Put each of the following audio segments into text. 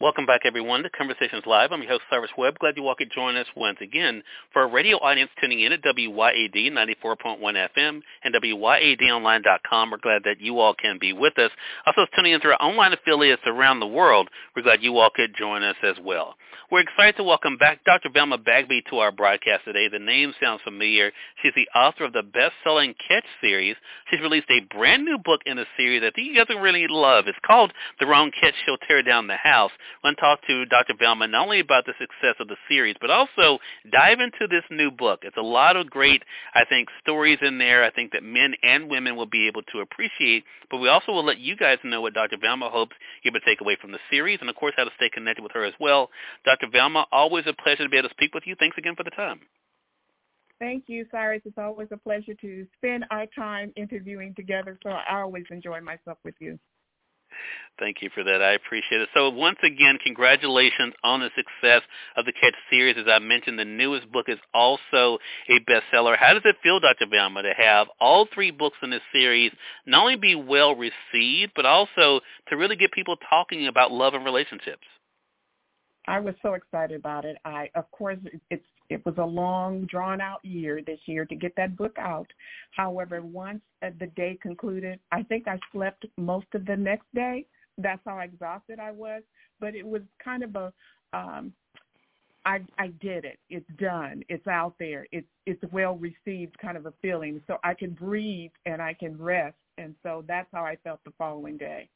Welcome back, everyone, to Conversations Live. I'm your host, Cyrus Webb. Glad you all could join us once again. For our radio audience tuning in at WYAD 94.1 FM and WYADonline.com, we're glad that you all can be with us. Also, tuning in through our online affiliates around the world, we're glad you all could join us as well. We're excited to welcome back Dr. Velma Bagby to our broadcast today. The name sounds familiar. She's the author of the best-selling Catch series. She's released a brand-new book in a series that you guys will really love. It's called The Wrong Catch, She'll Tear Down the House. I want to talk to Dr. Velma not only about the success of the series, but also dive into this new book. It's a lot of great, I think, stories in there, I think, that men and women will be able to appreciate. But we also will let you guys know what Dr. Velma hopes you will take away from the series and, of course, how to stay connected with her as well. Dr. Velma, always a pleasure to be able to speak with you. Thanks again for the time. Thank you, Cyrus. It's always a pleasure to spend our time interviewing together, so I always enjoy myself with you. Thank you for that. I appreciate it. So once again, congratulations on the success of the Catch series. As I mentioned, the newest book is also a bestseller. How does it feel, Dr. Velma, to have all three books in this series not only be well received, but also to really get people talking about love and relationships? I was so excited about it. It was a long, drawn-out year this year to get that book out. However, once the day concluded, I think I slept most of the next day. That's how exhausted I was. But it was kind of a, I did it. It's done. It's out there. It's well-received kind of a feeling. So I can breathe and I can rest. And so that's how I felt the following day.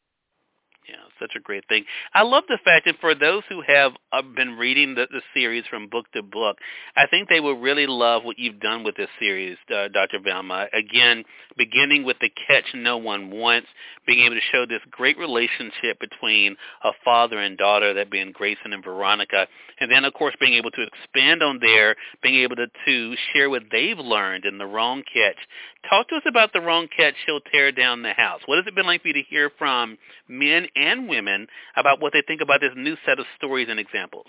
Yeah, such a great thing. I love the fact that for those who have been reading the series from book to book, I think they will really love what you've done with this series, Dr. Velma. Again, beginning with The Catch No One Wants, being able to show this great relationship between a father and daughter, that being Grayson and Veronica, and then, of course, being able to expand on there, being able to share what they've learned in The Wrong Catch. Talk to us about The Wrong Catch, She'll Tear Down the House. What has it been like for you to hear from men and women about what they think about this new set of stories and examples?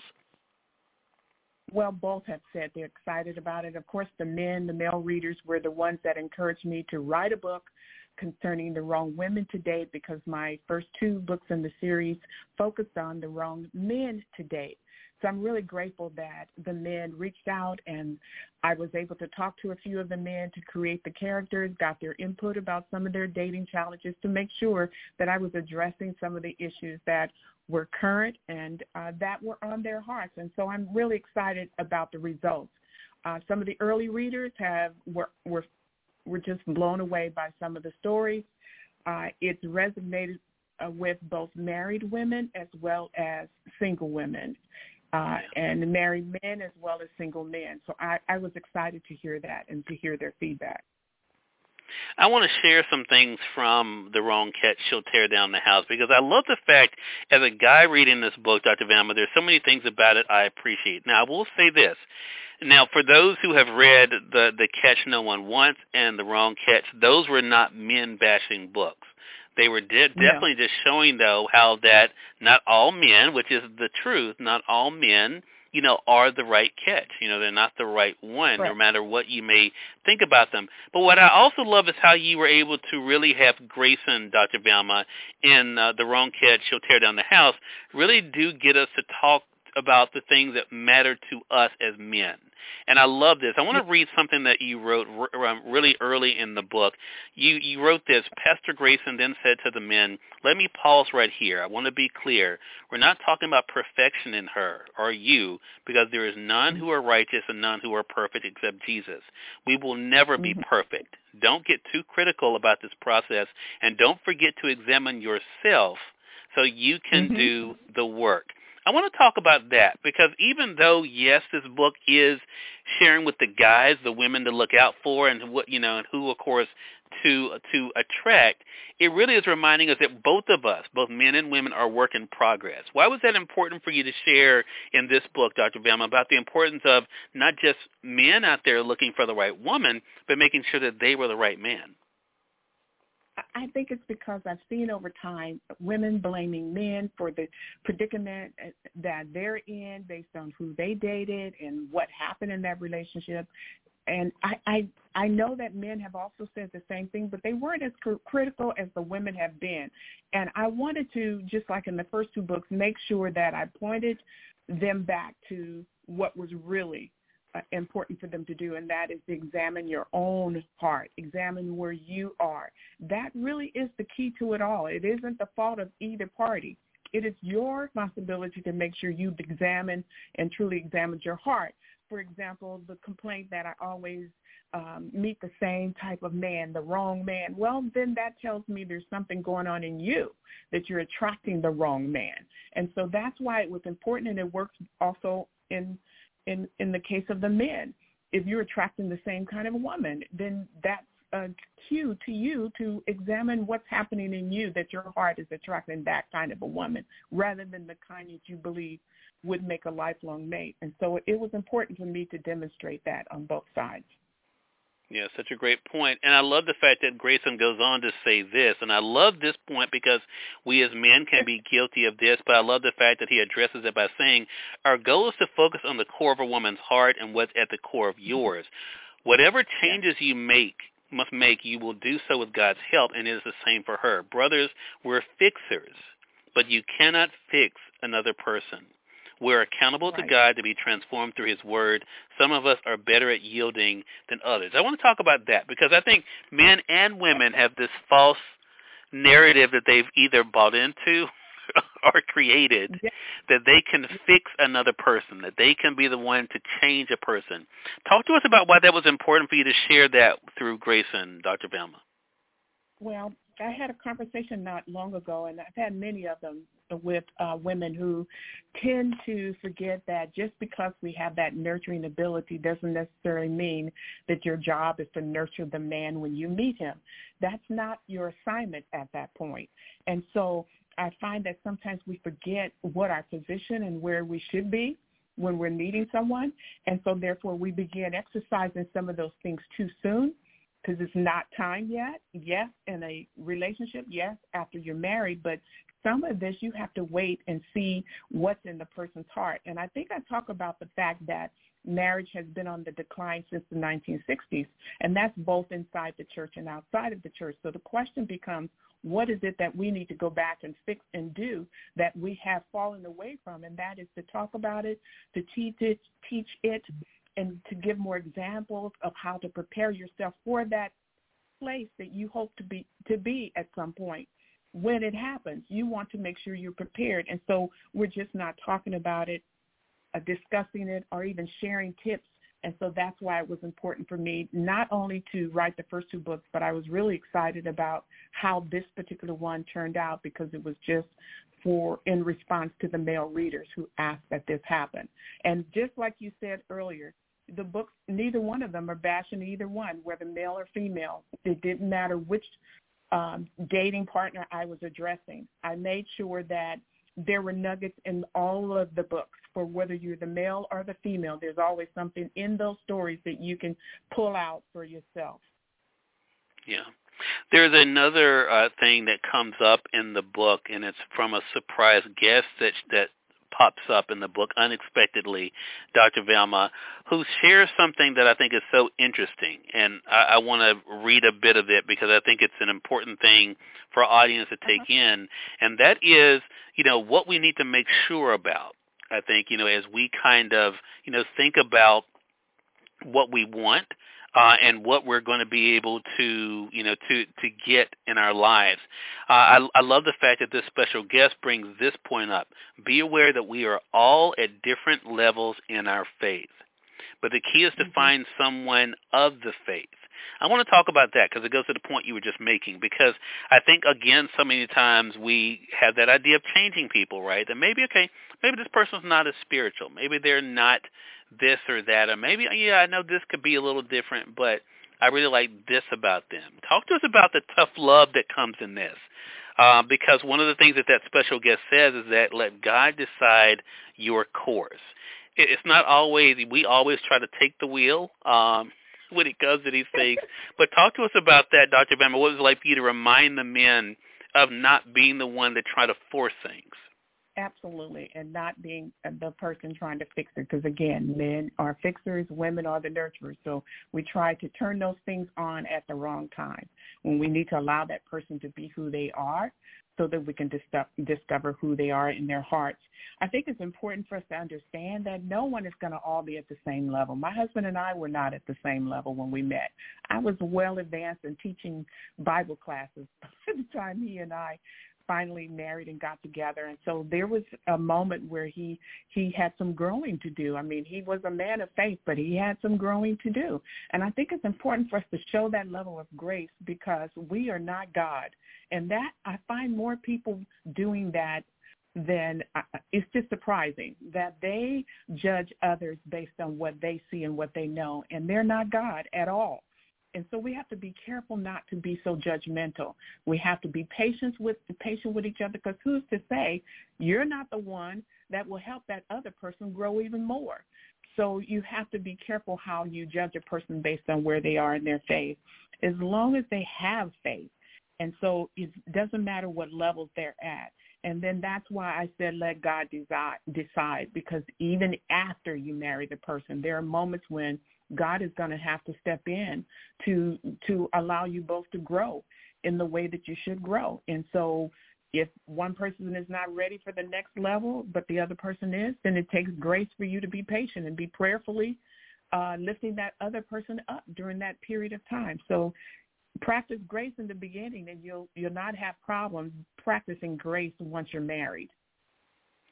Well, both have said they're excited about it. Of course, the male readers were the ones that encouraged me to write a book concerning the wrong women today, because my first two books in the series focused on the wrong men today. So I'm really grateful that the men reached out, and I was able to talk to a few of the men to create the characters, got their input about some of their dating challenges to make sure that I was addressing some of the issues that were current and that were on their hearts. And so I'm really excited about the results. Some of the early readers were just blown away by some of the stories. It's resonated with both married women as well as single women. And married men as well as single men. So I was excited to hear that and to hear their feedback. I want to share some things from The Wrong Catch, She'll Tear Down the House, because I love the fact, as a guy reading this book, Dr. Velma, there's so many things about it I appreciate. Now, I will say this. Now, for those who have read the Catch No One Wants and The Wrong Catch, those were not men-bashing books. They were definitely just showing, though, how that not all men, which is the truth, not all men, you know, are the right catch. You know, they're not the right one, right, no matter what you may think about them. But what I also love is how you were able to really have Grayson, Dr. Velma, in The Wrong Catch, She'll Tear Down the House, really do get us to talk about the things that matter to us as men. And I love this. I want to read something that you wrote really early in the book. You wrote this. Pastor Grayson then said to the men, "Let me pause right here. I want to be clear. We're not talking about perfection in her or you, because there is none who are righteous and none who are perfect except Jesus. We will never be perfect. Don't get too critical about this process, and don't forget to examine yourself so you can do the work." I want to talk about that, because even though, yes, this book is sharing with the guys the women to look out for and what, you know, and who, of course, to attract, it really is reminding us that both of us, both men and women, are work in progress. Why was that important for you to share in this book, Dr. Velma, about the importance of not just men out there looking for the right woman, but making sure that they were the right man? I think it's because I've seen over time women blaming men for the predicament that they're in based on who they dated and what happened in that relationship. And I know that men have also said the same thing, but they weren't as critical as the women have been. And I wanted to, just like in the first two books, make sure that I pointed them back to what was really important for them to do, and that is to examine your own heart, examine where you are. That really is the key to it all. It isn't the fault of either party. It is your responsibility to make sure you examine and truly examine your heart. For example, the complaint that I always meet the same type of man, the wrong man. Well, then that tells me there's something going on in you, that you're attracting the wrong man. And so that's why it was important, and it works also in the case of the men. If you're attracting the same kind of woman, then that's a cue to you to examine what's happening in you, that your heart is attracting that kind of a woman rather than the kind that you believe would make a lifelong mate. And so it was important for me to demonstrate that on both sides. Yeah, such a great point. And I love the fact that Grayson goes on to say this, and I love this point because we as men can be guilty of this, but I love the fact that he addresses it by saying, our goal is to focus on the core of a woman's heart and what's at the core of yours. Whatever changes you must make, you will do so with God's help, and it is the same for her. Brothers, we're fixers, but you cannot fix another person. We're accountable to God to be transformed through his word. Some of us are better at yielding than others. I want to talk about that because I think men and women have this false narrative that they've either bought into or created, that they can fix another person, that they can be the one to change a person. Talk to us about why that was important for you to share that through Grayson, Dr. Velma. Well, I had a conversation not long ago, and I've had many of them with women who tend to forget that just because we have that nurturing ability doesn't necessarily mean that your job is to nurture the man when you meet him. That's not your assignment at that point. And so I find that sometimes we forget what our position and where we should be when we're meeting someone, and so therefore we begin exercising some of those things too soon, because it's not time yet. Yes, in a relationship, yes, after you're married, but some of this you have to wait and see what's in the person's heart. And I think I talk about the fact that marriage has been on the decline since the 1960s, and that's both inside the church and outside of the church. So the question becomes, what is it that we need to go back and fix and do that we have fallen away from? And that is to talk about it, to teach it, and to give more examples of how to prepare yourself for that place that you hope to be at some point. When it happens, you want to make sure you're prepared. And so we're just not talking about it, discussing it, or even sharing tips. And so that's why it was important for me not only to write the first two books, but I was really excited about how this particular one turned out because it was just in response to the male readers who asked that this happen. And just like you said earlier, the books, neither one of them are bashing either one, whether male or female. It didn't matter which dating partner I was addressing. I made sure that there were nuggets in all of the books for whether you're the male or the female. There's always something in those stories that you can pull out for yourself. Yeah. There's another thing that comes up in the book, and it's from a surprise guest that pops up in the book unexpectedly, Dr. Velma, who shares something that I think is so interesting. And I want to read a bit of it because I think it's an important thing for our audience to take in. And that is, what we need to make sure about, I think, as we kind of, think about what we want and what we're going to be able to, to get in our lives. I love the fact that this special guest brings this point up. Be aware that we are all at different levels in our faith, but the key is to find someone of the faith. I want to talk about that because it goes to the point you were just making, because I think, again, so many times we have that idea of changing people, right? That maybe this person's not as spiritual. Maybe they're not this or that. Or maybe, I know this could be a little different, but I really like this about them. Talk to us about the tough love that comes in this, because one of the things that special guest says is that let God decide your course. It's not always, we always try to take the wheel, when it comes to these things. But talk to us about that, Dr. Velma. What was it like for you to remind the men of not being the one that try to force things? Absolutely, and not being the person trying to fix it, because, again, men are fixers, women are the nurturers. So we try to turn those things on at the wrong time when we need to allow that person to be who they are so that we can discover who they are in their hearts. I think it's important for us to understand that no one is going to all be at the same level. My husband and I were not at the same level when we met. I was well advanced in teaching Bible classes by the time he and I finally married and got together. And so there was a moment where he had some growing to do. I mean, he was a man of faith, but he had some growing to do. And I think it's important for us to show that level of grace, because we are not God. And that, I find more people doing that than, it's just surprising that they judge others based on what they see and what they know, and they're not God at all. And so we have to be careful not to be so judgmental. We have to be patient with each other, because who's to say you're not the one that will help that other person grow even more? So you have to be careful how you judge a person based on where they are in their faith, as long as they have faith. And so it doesn't matter what levels they're at. And then that's why I said let God decide, because even after you marry the person, there are moments when God is going to have to step in to allow you both to grow in the way that you should grow. And so if one person is not ready for the next level, but the other person is, then it takes grace for you to be patient and be prayerfully lifting that other person up during that period of time. So practice grace in the beginning, and you'll not have problems practicing grace once you're married.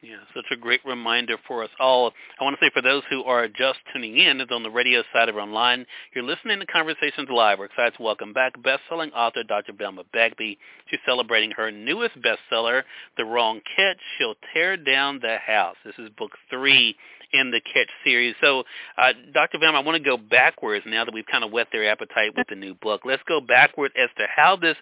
Yeah, so it's a great reminder for us all. I want to say, for those who are just tuning in, it's on the radio side or online, you're listening to Conversations Live. We're excited to welcome back best-selling author Dr. Velma Bagby. She's celebrating her newest bestseller, The Wrong Catch, She'll Tear Down the House. This is book 3 in the Catch series. So, Dr. Velma, I want to go backwards now that we've kind of whet their appetite with the new book. Let's go backward as to how this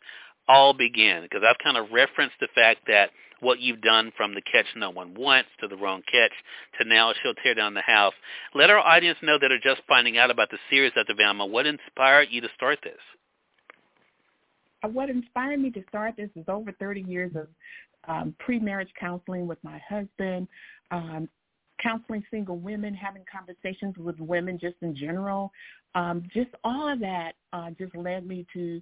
all began, because I've kind of referenced the fact that what you've done from The Catch No One Wants to The Wrong Catch to now She'll Tear Down the House. Let our audience know that are just finding out about the series, Dr. Velma, what inspired you to start this? What inspired me to start this is over 30 years of pre-marriage counseling with my husband, counseling single women, having conversations with women just in general. Just all of that just led me to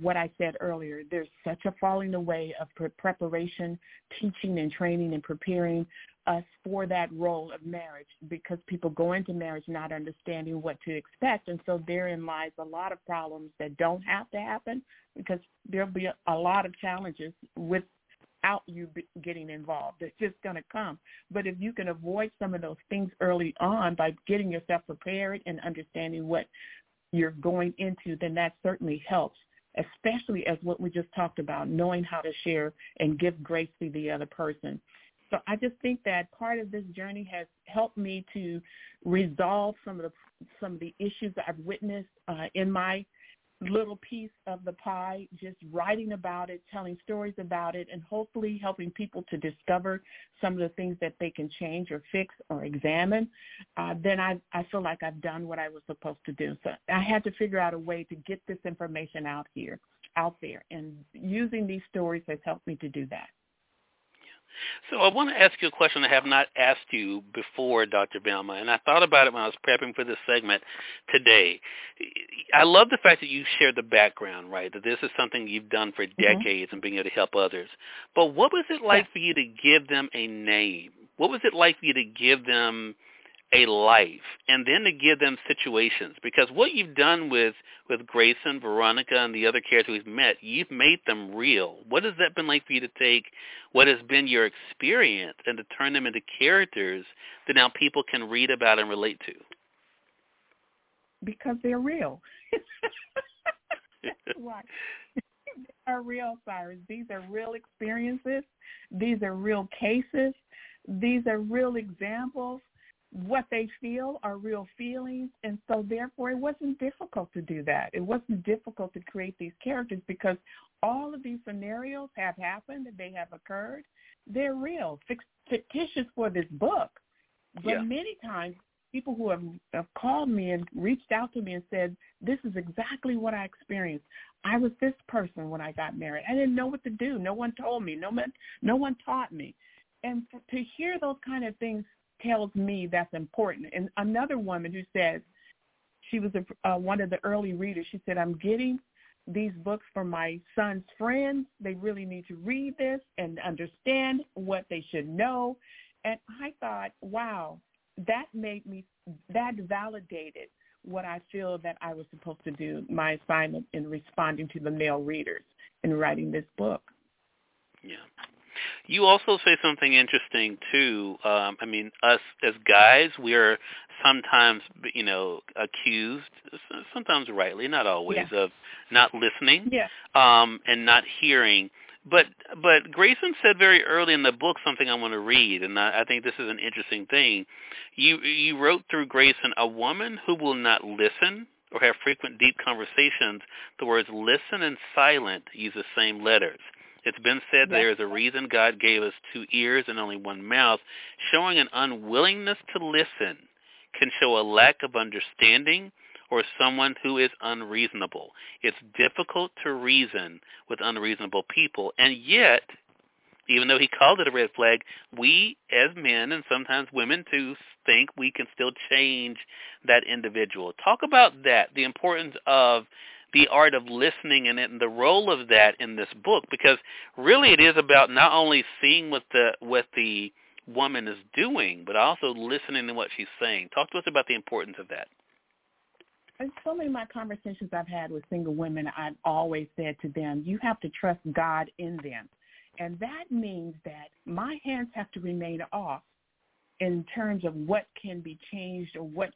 what I said earlier. There's such a falling away of preparation, teaching and training and preparing us for that role of marriage, because people go into marriage not understanding what to expect. And so therein lies a lot of problems that don't have to happen, because there'll be a lot of challenges without you getting involved. It's just going to come. But if you can avoid some of those things early on by getting yourself prepared and understanding what you're going into, then that certainly helps, especially as what we just talked about, knowing how to share and give grace to the other person. So I just think that part of this journey has helped me to resolve some of the issues that I've witnessed in my little piece of the pie, just writing about it, telling stories about it, and hopefully helping people to discover some of the things that they can change or fix or examine, then I feel like I've done what I was supposed to do. So I had to figure out a way to get this information out there, and using these stories has helped me to do that. So I want to ask you a question I have not asked you before, Dr. Velma, and I thought about it when I was prepping for this segment today. I love the fact that you shared the background, right, that this is something you've done for decades and being able to help others. But what was it like for you to give them a name? What was it like for you to give them a life, and then to give them situations? Because what you've done with Grayson, Veronica, and the other characters we've met, you've made them real. What has that been like for you to take what has been your experience and to turn them into characters that now people can read about and relate to? Because they're real. That's why. These are real, Cyrus. These are real experiences. These are real cases. These are real examples. What they feel are real feelings, and so therefore it wasn't difficult to do that. It wasn't difficult to create these characters, because all of these scenarios have happened, they have occurred. They're real, fictitious for this book. But many times people who have called me and reached out to me and said, this is exactly what I experienced. I was this person when I got married. I didn't know what to do. No one told me. No one taught me. And to hear those kind of things tells me that's important. And another woman who said, she was one of the early readers, she said, I'm getting these books from my son's friends. They really need to read this and understand what they should know. And I thought, wow, that validated what I feel that I was supposed to do, my assignment in responding to the male readers in writing this book. Yeah. You also say something interesting, too. I mean, us as guys, we are sometimes, accused, sometimes rightly, not always, of not listening and not hearing. But Grayson said very early in the book something I want to read, and I think this is an interesting thing. You wrote through Grayson, a woman who will not listen or have frequent deep conversations, the words listen and silent use the same letters. It's been said there is a reason God gave us two ears and only one mouth. Showing an unwillingness to listen can show a lack of understanding or someone who is unreasonable. It's difficult to reason with unreasonable people. And yet, even though he called it a red flag, we as men and sometimes women too think we can still change that individual. Talk about that, the importance of the art of listening and the role of that in this book, because really it is about not only seeing what the woman is doing, but also listening to what she's saying. Talk to us about the importance of that. In so many of my conversations I've had with single women, I've always said to them, you have to trust God in them. And that means that my hands have to remain off in terms of what can be changed or what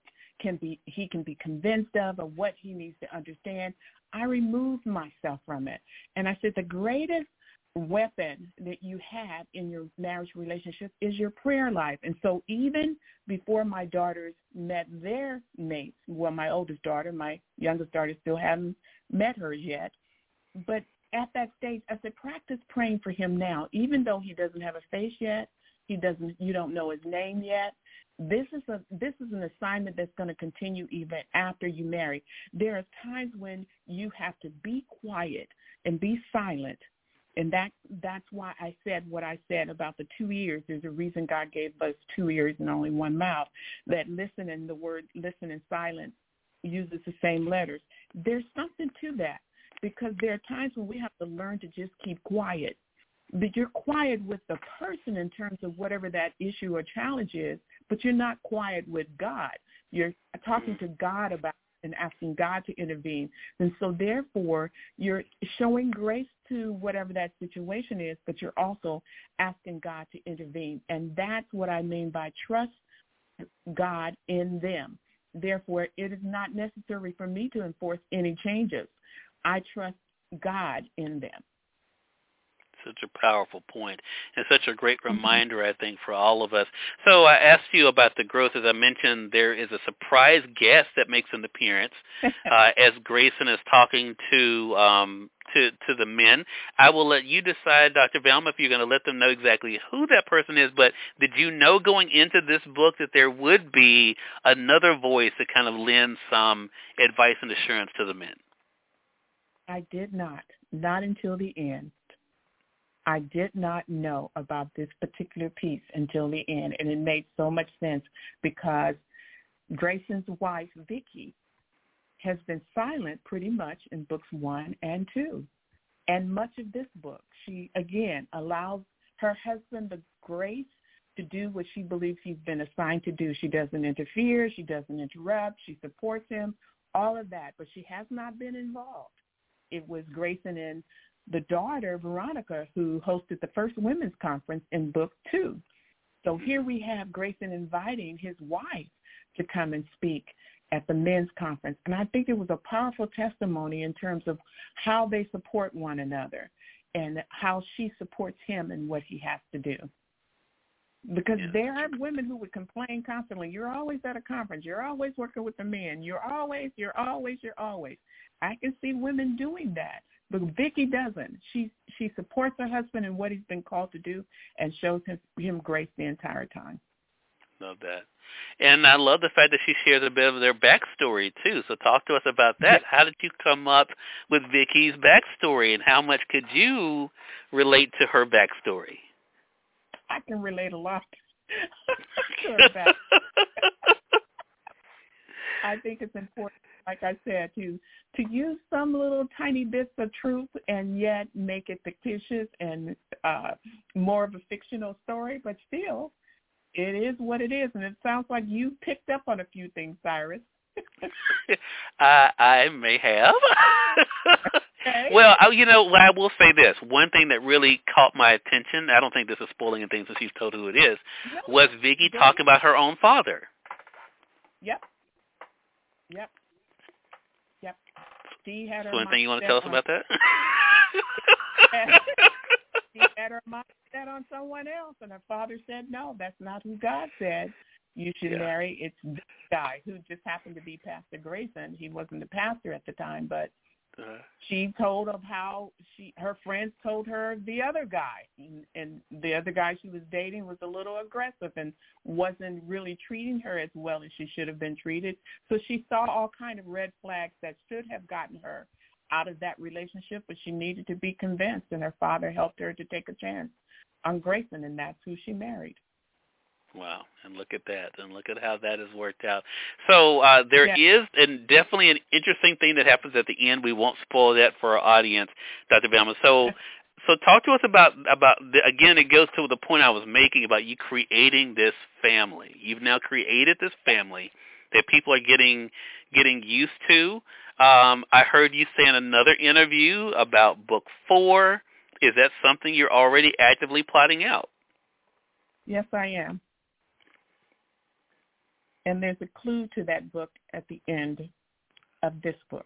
he can be convinced of or what he needs to understand. I removed myself from it. And I said the greatest weapon that you have in your marriage relationship is your prayer life. And so even before my daughters met their mates, well, my oldest daughter, my youngest daughter still haven't met hers yet, but at that stage, I said, practice praying for him now. Even though he doesn't have a face yet, you don't know his name yet, this is an assignment that's going to continue even after you marry. There are times when you have to be quiet and be silent. And that's why I said what I said about the 2 years. There's a reason God gave us 2 ears and only one mouth, that listen and the word listen and silence uses the same letters. There's something to that, because there are times when we have to learn to just keep quiet. But you're quiet with the person in terms of whatever that issue or challenge is, but you're not quiet with God. You're talking to God about and asking God to intervene. And so therefore, you're showing grace to whatever that situation is, but you're also asking God to intervene. And that's what I mean by trust God in them. Therefore, it is not necessary for me to enforce any changes. I trust God in them. Such a powerful point and such a great reminder, I think, for all of us. So I asked you about the growth. As I mentioned, there is a surprise guest that makes an appearance as Grayson is talking to the men. I will let you decide, Dr. Velma, if you're going to let them know exactly who that person is, but did you know going into this book that there would be another voice that kind of lends some advice and assurance to the men? I did not. Not until the end. I did not know about this particular piece until the end, and it made so much sense because Grayson's wife, Vicky, has been silent pretty much in books 1 and 2. And much of this book, she, again, allows her husband the grace to do what she believes he's been assigned to do. She doesn't interfere. She doesn't interrupt. She supports him, all of that, but she has not been involved. It was Grayson and the daughter, Veronica, who hosted the first women's conference in book 2. So here we have Grayson inviting his wife to come and speak at the men's conference. And I think it was a powerful testimony in terms of how they support one another and how she supports him and what he has to do. Because there are women who would complain constantly. You're always at a conference. You're always working with the men. You're always. I can see women doing that. But Vicky doesn't. She supports her husband in what he's been called to do and shows him grace the entire time. Love that. And I love the fact that she shares a bit of their backstory, too. So talk to us about that. How did you come up with Vicky's backstory, and how much could you relate to her backstory? I can relate a lot to her backstory. I think it's important, like I said, to use some little tiny bits of truth and yet make it fictitious and more of a fictional story, but still, it is what it is, and it sounds like you picked up on a few things, Cyrus. I may have. Okay. Well, I will say this. One thing that really caught my attention, I don't think this is spoiling anything since you've told who it is, was Vicky talking about her own father. Yep. She had her anything you want to tell us about that? She had her mind set on someone else, and her father said, no, that's not who God said you should marry. It's this guy who just happened to be Pastor Grayson. He wasn't the pastor at the time, but she told of how her friends told her the other guy, and the other guy she was dating was a little aggressive and wasn't really treating her as well as she should have been treated. So she saw all kind of red flags that should have gotten her out of that relationship, but she needed to be convinced, and her father helped her to take a chance on Grayson, and that's who she married. Wow, and look at that, and look at how that has worked out. So there is definitely an interesting thing that happens at the end. We won't spoil that for our audience, Dr. Velma. So talk to us about, it goes to the point I was making about you creating this family. You've now created this family that people are getting used to. I heard you say in another interview about book 4. Is that something you're already actively plotting out? Yes, I am. And there's a clue to that book at the end of this book.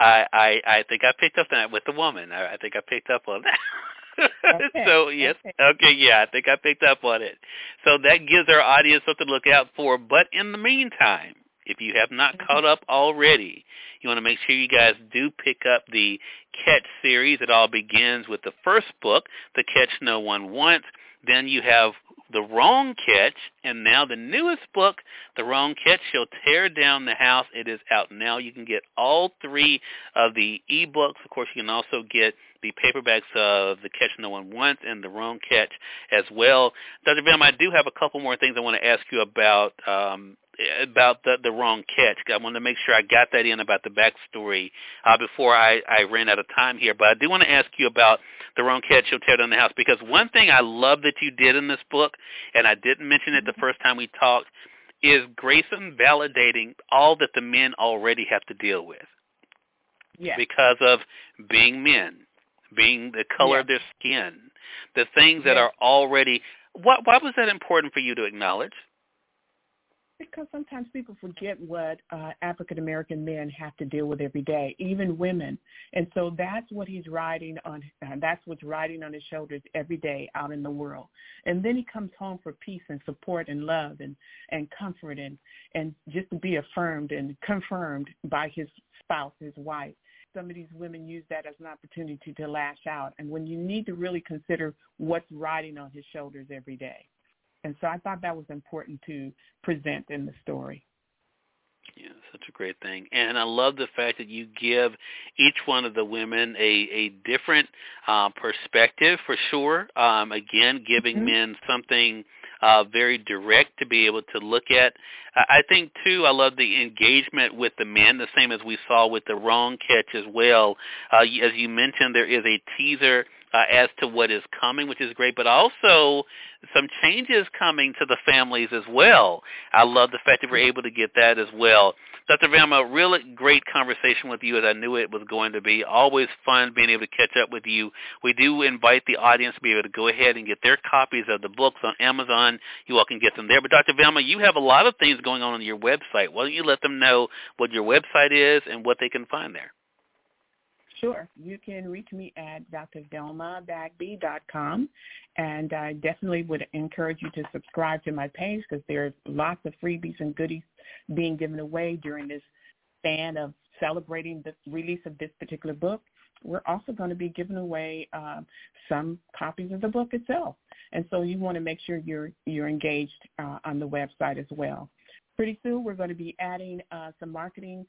I think I picked up that with the woman. I think I picked up on that. Okay. So, yes. Okay, yeah, I think I picked up on it. So that gives our audience something to look out for. But in the meantime, if you have not caught up already, you want to make sure you guys do pick up the Catch series. It all begins with the first book, The Catch No One Wants. Then you have The Wrong Catch, and now the newest book, The Wrong Catch, She'll Tear Down the House. It is out now. You can get all 3 of the ebooks. Of course, you can also get the paperbacks of The Catch No One Wants and The Wrong Catch as well. Dr. Velma, I do have a couple more things I want to ask you about the Wrong Catch. I wanted to make sure I got that in about the backstory before I ran out of time here. But I do want to ask you about The Wrong Catch, She'll Tear Down the House, because one thing I love that you did in this book, and I didn't mention it the first time we talked, is Grayson validating all that the men already have to deal with because of being men, being the color of their skin, the things that are already – why was that important for you to acknowledge? Because sometimes people forget what African-American men have to deal with every day, even women. And so that's what he's riding on. That's what's riding on his shoulders every day out in the world. And then he comes home for peace and support and love and comfort and just to be affirmed and confirmed by his spouse, his wife. Some of these women use that as an opportunity to lash out. And when you need to really consider what's riding on his shoulders every day. And so I thought that was important to present in the story. Yeah, such a great thing. And I love the fact that you give each one of the women a different perspective, for sure. Again, giving men something very direct to be able to look at. I think, too, I love the engagement with the men, the same as we saw with The Wrong Catch as well. As you mentioned, there is a teaser as to what is coming, which is great, but also some changes coming to the families as well. I love the fact that we're able to get that as well. Dr. Velma, really great conversation with you, as I knew it was going to be. Always fun being able to catch up with you. We do invite the audience to be able to go ahead and get their copies of the books on Amazon. You all can get them there. But Dr. Velma, you have a lot of things going on your website. Why don't you let them know what your website is and what they can find there? Sure. You can reach me at drvelmabagby.com, and I definitely would encourage you to subscribe to my page because there's lots of freebies and goodies being given away during this span of celebrating the release of this particular book. we're also going to be giving away some copies of the book itself. And so you want to make sure you're engaged on the website as well. Pretty soon we're going to be adding some marketing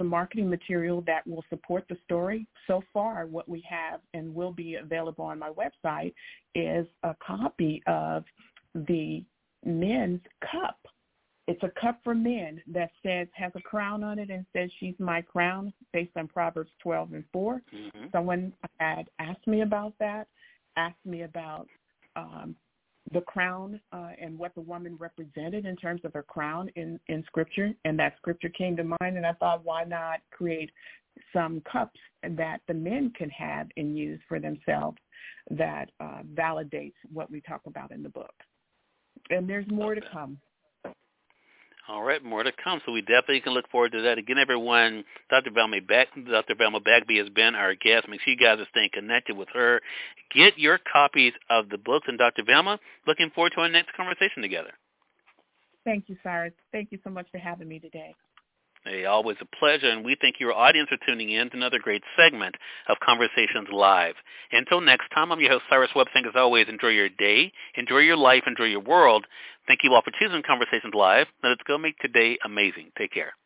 material that will support the story. So far, what we have and will be available on my website is a copy of the men's cup. It's a cup for men that has a crown on it and says, "She's my crown," based on Proverbs 12 and 4. Mm-hmm. Someone had asked me about that, asked me about the crown and what the woman represented in terms of her crown in Scripture, and that Scripture came to mind, and I thought, why not create some cups that the men can have and use for themselves that validates what we talk about in the book. And there's more to come. All right, more to come. So we definitely can look forward to that. Again, everyone, Dr. Velma Bagby has been our guest. Make sure you guys are staying connected with her. Get your copies of the books. And Dr. Velma, looking forward to our next conversation together. Thank you, Cyrus. Thank you so much for having me today. Hey, always a pleasure. And we thank your audience for tuning in to another great segment of Conversations Live. Until next time, I'm your host, Cyrus Webb. As always, enjoy your day, enjoy your life, enjoy your world. Thank you all for choosing Conversations Live. Now let's go make today amazing. Take care.